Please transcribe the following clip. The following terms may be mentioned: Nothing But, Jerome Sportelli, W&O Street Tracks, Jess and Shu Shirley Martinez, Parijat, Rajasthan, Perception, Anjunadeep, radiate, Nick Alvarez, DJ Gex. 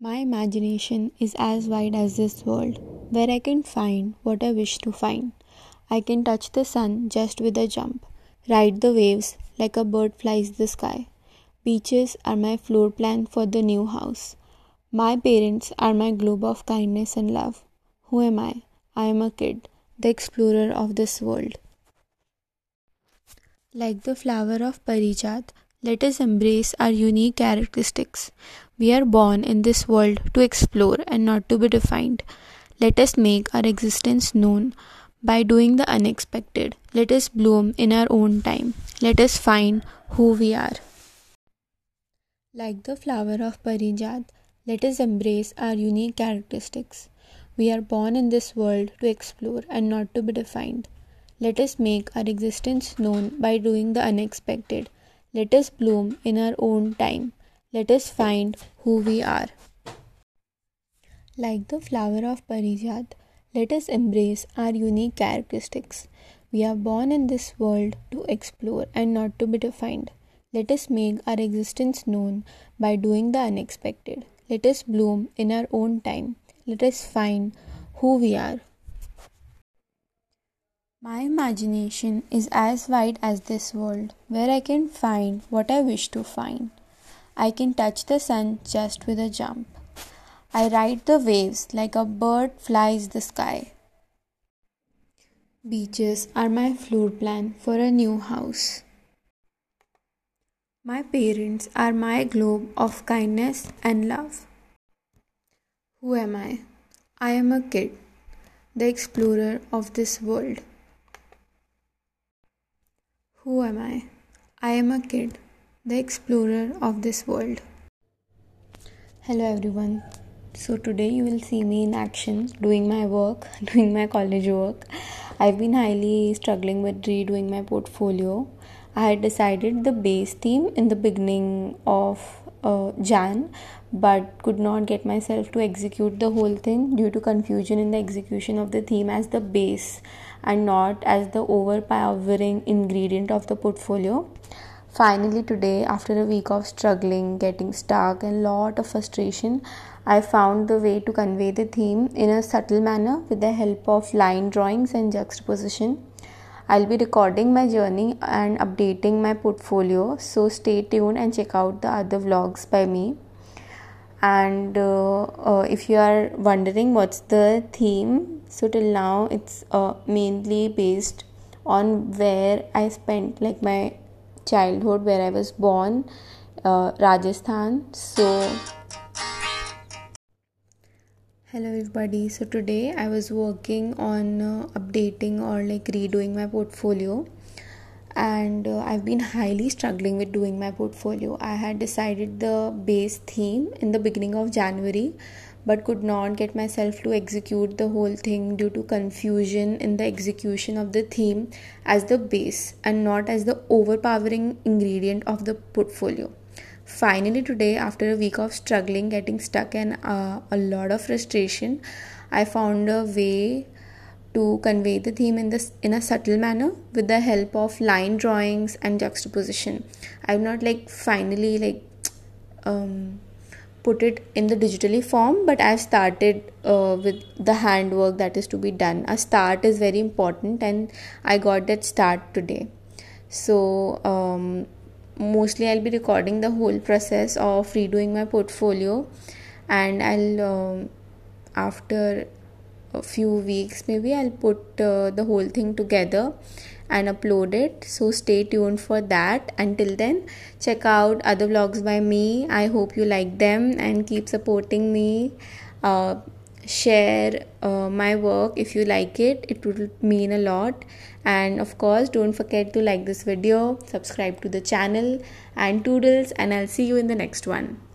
My imagination is as wide as this world, where I can find what I wish to find. I can touch the sun just with a jump, ride the waves like a bird flies the sky. Beaches are my floor plan for the new house. My parents are my globe of kindness and love. Who am I? I am a kid, the explorer of this world. Like the flower of Parijat, let us embrace our unique characteristics. We are born in this world to explore and not to be defined. Let us make our existence known by doing the unexpected. Let us bloom in our own time. Let us find who we are. Like the flower of Parijat, let us embrace our unique characteristics. We are born in this world to explore and not to be defined. Let us make our existence known by doing the unexpected. Let us bloom in our own time. Let us find who we are. Like the flower of Parijat, let us embrace our unique characteristics. We are born in this world to explore and not to be defined. Let us make our existence known by doing the unexpected. Let us bloom in our own time. Let us find who we are. My imagination is as wide as this world, where I can find what I wish to find. I can touch the sun just with a jump. I ride the waves like a bird flies the sky. Beaches are my floor plan for a new house. My parents are my globe of kindness and love. Who am I? I am a kid, the explorer of this world. Who am I? I am a kid, the explorer of this world. Hello everyone. So today you will see me in action doing my college work. I've been highly struggling with redoing my portfolio. I had decided the base theme in the beginning of Jan, but could not get myself to execute the whole thing due to confusion in the execution of the theme as the base and not as the overpowering ingredient of the portfolio. Finally today, after a week of struggling, getting stuck and lot of frustration, I found the way to convey the theme in a subtle manner with the help of line drawings and juxtaposition. I'll be recording my journey and updating my portfolio, so stay tuned and check out the other vlogs by me. And if you are wondering what's the theme, so till now it's mainly based on where I spent like my childhood, where I was born, Rajasthan. So hello everybody. So today I was working on updating or like redoing my portfolio, and I've been highly struggling with doing my portfolio. I had decided the base theme in the beginning of January, but could not get myself to execute the whole thing due to confusion in the execution of the theme as the base and not as the overpowering ingredient of the portfolio. Finally today, after a week of struggling, getting stuck and a lot of frustration, I found a way to convey the theme in a subtle manner with the help of line drawings and juxtaposition. I've not like finally like put it in the digitally form, but I've started with the handwork that is to be done. A start is very important, and I got that start today. So mostly I'll be recording the whole process of redoing my portfolio, and I'll after a few weeks maybe I'll put the whole thing together and upload it. So stay tuned for that. Until then, check out other vlogs by me. I hope you like them and keep supporting me. Share my work if you like it. It would mean a lot. And of course, don't forget to like this video, subscribe to the channel, and toodles, and I'll see you in the next one.